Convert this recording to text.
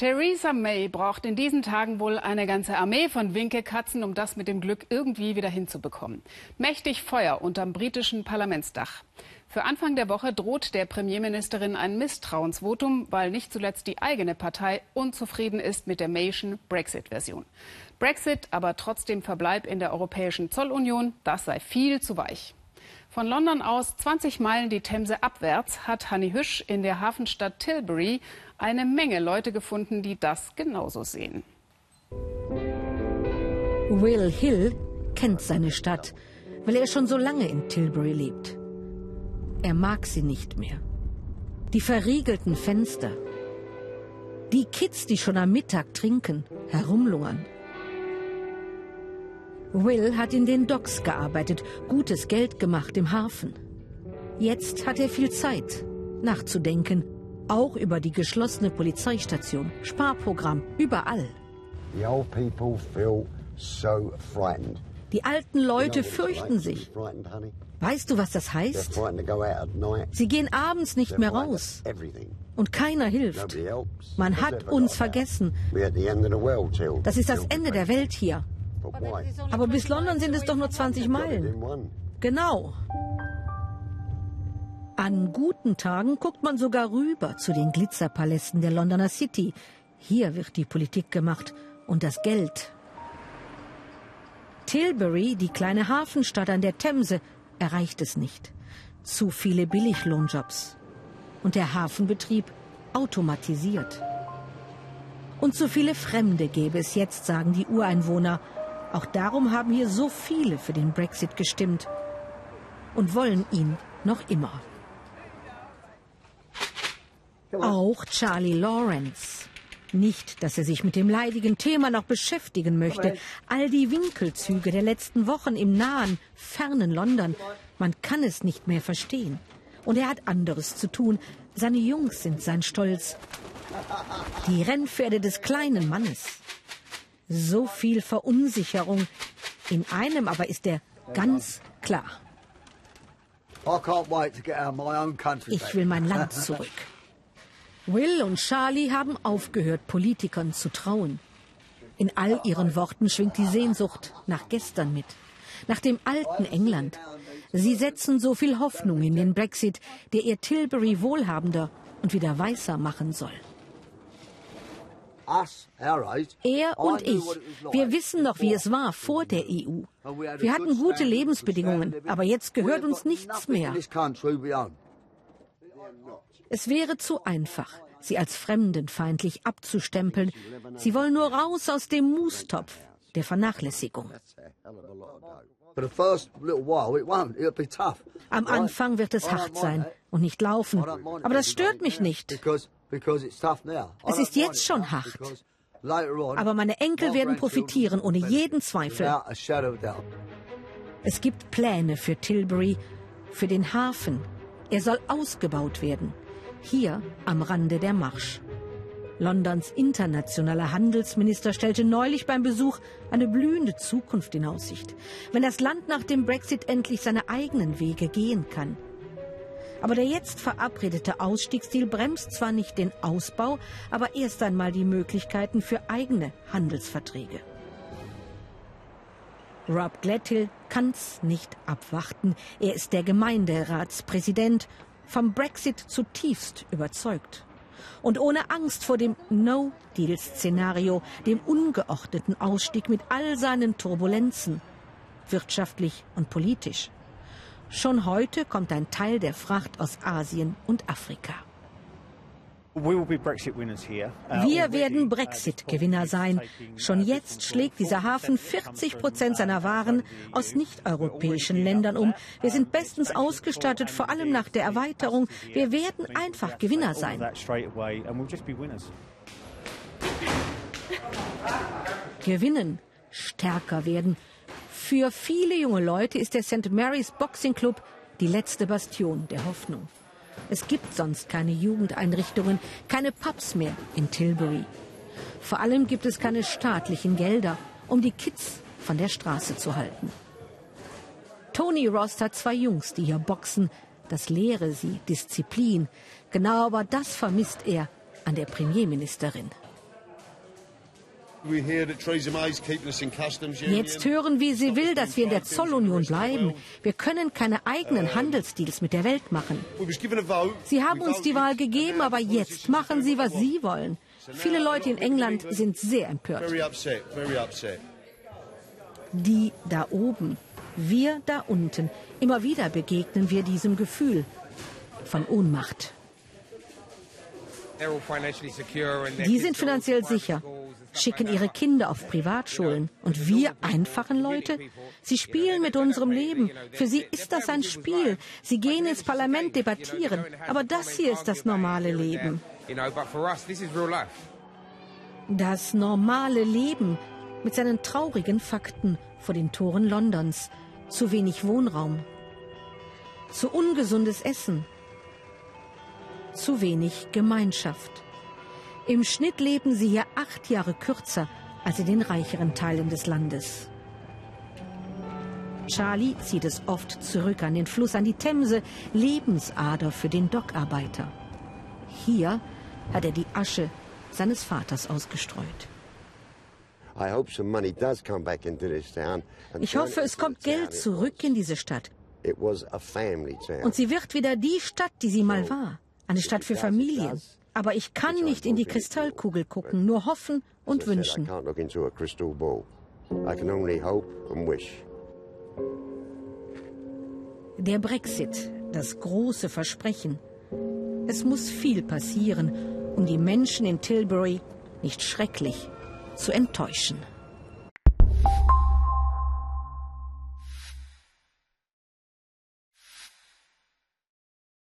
Theresa May braucht in diesen Tagen wohl eine ganze Armee von Winkekatzen, um das mit dem Glück irgendwie wieder hinzubekommen. Mächtig Feuer unterm britischen Parlamentsdach. Für Anfang der Woche droht der Premierministerin ein Misstrauensvotum, weil nicht zuletzt die eigene Partei unzufrieden ist mit der May'schen Brexit-Version. Brexit, aber trotzdem Verbleib in der Europäischen Zollunion, das sei viel zu weich. Von London aus 20 Meilen die Themse abwärts hat Honey Hüsch in der Hafenstadt Tilbury eine Menge Leute gefunden, die das genauso sehen. Will Hill kennt seine Stadt, weil er schon so lange in Tilbury lebt. Er mag sie nicht mehr. Die verriegelten Fenster. Die Kids, die schon am Mittag trinken, herumlungern. Will hat in den Docks gearbeitet, gutes Geld gemacht im Hafen. Jetzt hat er viel Zeit, nachzudenken, auch über die geschlossene Polizeistation, Sparprogramm, überall. Die alten Leute fürchten sich. Weißt du, was das heißt? Sie gehen abends nicht mehr raus. Und keiner hilft. Man hat uns vergessen. Das ist das Ende der Welt hier. Aber bis London sind es doch nur 20 Meilen. Genau. An guten Tagen guckt man sogar rüber zu den Glitzerpalästen der Londoner City. Hier wird die Politik gemacht und das Geld. Tilbury, die kleine Hafenstadt an der Themse, erreicht es nicht. Zu viele Billiglohnjobs. Und der Hafenbetrieb automatisiert. Und zu viele Fremde gäbe es jetzt, sagen die Ureinwohner. Auch darum haben hier so viele für den Brexit gestimmt und wollen ihn noch immer. Auch Charlie Lawrence. Nicht, dass er sich mit dem leidigen Thema noch beschäftigen möchte. All die Winkelzüge der letzten Wochen im nahen, fernen London. Man kann es nicht mehr verstehen. Und er hat anderes zu tun. Seine Jungs sind sein Stolz. Die Rennpferde des kleinen Mannes. So viel Verunsicherung. In einem aber ist er ganz klar. Ich will mein Land zurück. Will und Charlie haben aufgehört, Politikern zu trauen. In all ihren Worten schwingt die Sehnsucht nach gestern mit. Nach dem alten England. Sie setzen so viel Hoffnung in den Brexit, der ihr Tilbury wohlhabender und wieder weißer machen soll. Er und ich, wir wissen noch, wie es war vor der EU. Wir hatten gute Lebensbedingungen, aber jetzt gehört uns nichts mehr. Es wäre zu einfach, sie als fremdenfeindlich abzustempeln. Sie wollen nur raus aus dem Moostopf der Vernachlässigung. Am Anfang wird es hart sein und nicht laufen, aber das stört mich nicht. Es ist jetzt schon hart. Aber meine Enkel werden profitieren, ohne jeden Zweifel. Es gibt Pläne für Tilbury, für den Hafen. Er soll ausgebaut werden. Hier am Rande der Marsch. Londons internationaler Handelsminister stellte neulich beim Besuch eine blühende Zukunft in Aussicht. Wenn das Land nach dem Brexit endlich seine eigenen Wege gehen kann. Aber der jetzt verabredete Ausstiegsdeal bremst zwar nicht den Ausbau, aber erst einmal die Möglichkeiten für eigene Handelsverträge. Rob Gladhill kann's nicht abwarten. Er ist der Gemeinderatspräsident, vom Brexit zutiefst überzeugt. Und ohne Angst vor dem No-Deal-Szenario, dem ungeordneten Ausstieg mit all seinen Turbulenzen, wirtschaftlich und politisch. Schon heute kommt ein Teil der Fracht aus Asien und Afrika. Wir werden Brexit-Gewinner sein. Schon jetzt schlägt dieser Hafen 40% seiner Waren aus nicht-europäischen Ländern um. Wir sind bestens ausgestattet, vor allem nach der Erweiterung. Wir werden einfach Gewinner sein. Gewinnen, stärker werden. Für viele junge Leute ist der St. Mary's Boxing Club die letzte Bastion der Hoffnung. Es gibt sonst keine Jugendeinrichtungen, keine Pubs mehr in Tilbury. Vor allem gibt es keine staatlichen Gelder, um die Kids von der Straße zu halten. Tony Ross hat zwei Jungs, die hier boxen. Das lehre sie Disziplin. Genau aber das vermisst er an der Premierministerin. Jetzt hören wir, sie will, dass wir in der Zollunion bleiben. Wir können keine eigenen Handelsdeals mit der Welt machen. Sie haben uns die Wahl gegeben, aber jetzt machen sie, was sie wollen. Viele Leute in England sind sehr empört. Die da oben, wir da unten. Immer wieder begegnen wir diesem Gefühl von Ohnmacht. Die sind finanziell sicher, schicken ihre Kinder auf Privatschulen. Und wir einfachen Leute? Sie spielen mit unserem Leben. Für sie ist das ein Spiel. Sie gehen ins Parlament, debattieren. Aber das hier ist das normale Leben. Das normale Leben mit seinen traurigen Fakten vor den Toren Londons. Zu wenig Wohnraum, zu ungesundes Essen, zu wenig Gemeinschaft. Im Schnitt leben sie hier 8 Jahre kürzer als in den reicheren Teilen des Landes. Charlie zieht es oft zurück an den Fluss, an die Themse, Lebensader für den Dockarbeiter. Hier hat er die Asche seines Vaters ausgestreut. Ich hoffe, es kommt Geld zurück in diese Stadt. Und sie wird wieder die Stadt, die sie mal war. Eine Stadt für Familien. Aber ich kann nicht in die Kristallkugel gucken, nur hoffen und wünschen. Der Brexit, das große Versprechen. Es muss viel passieren, um die Menschen in Tilbury nicht schrecklich zu enttäuschen.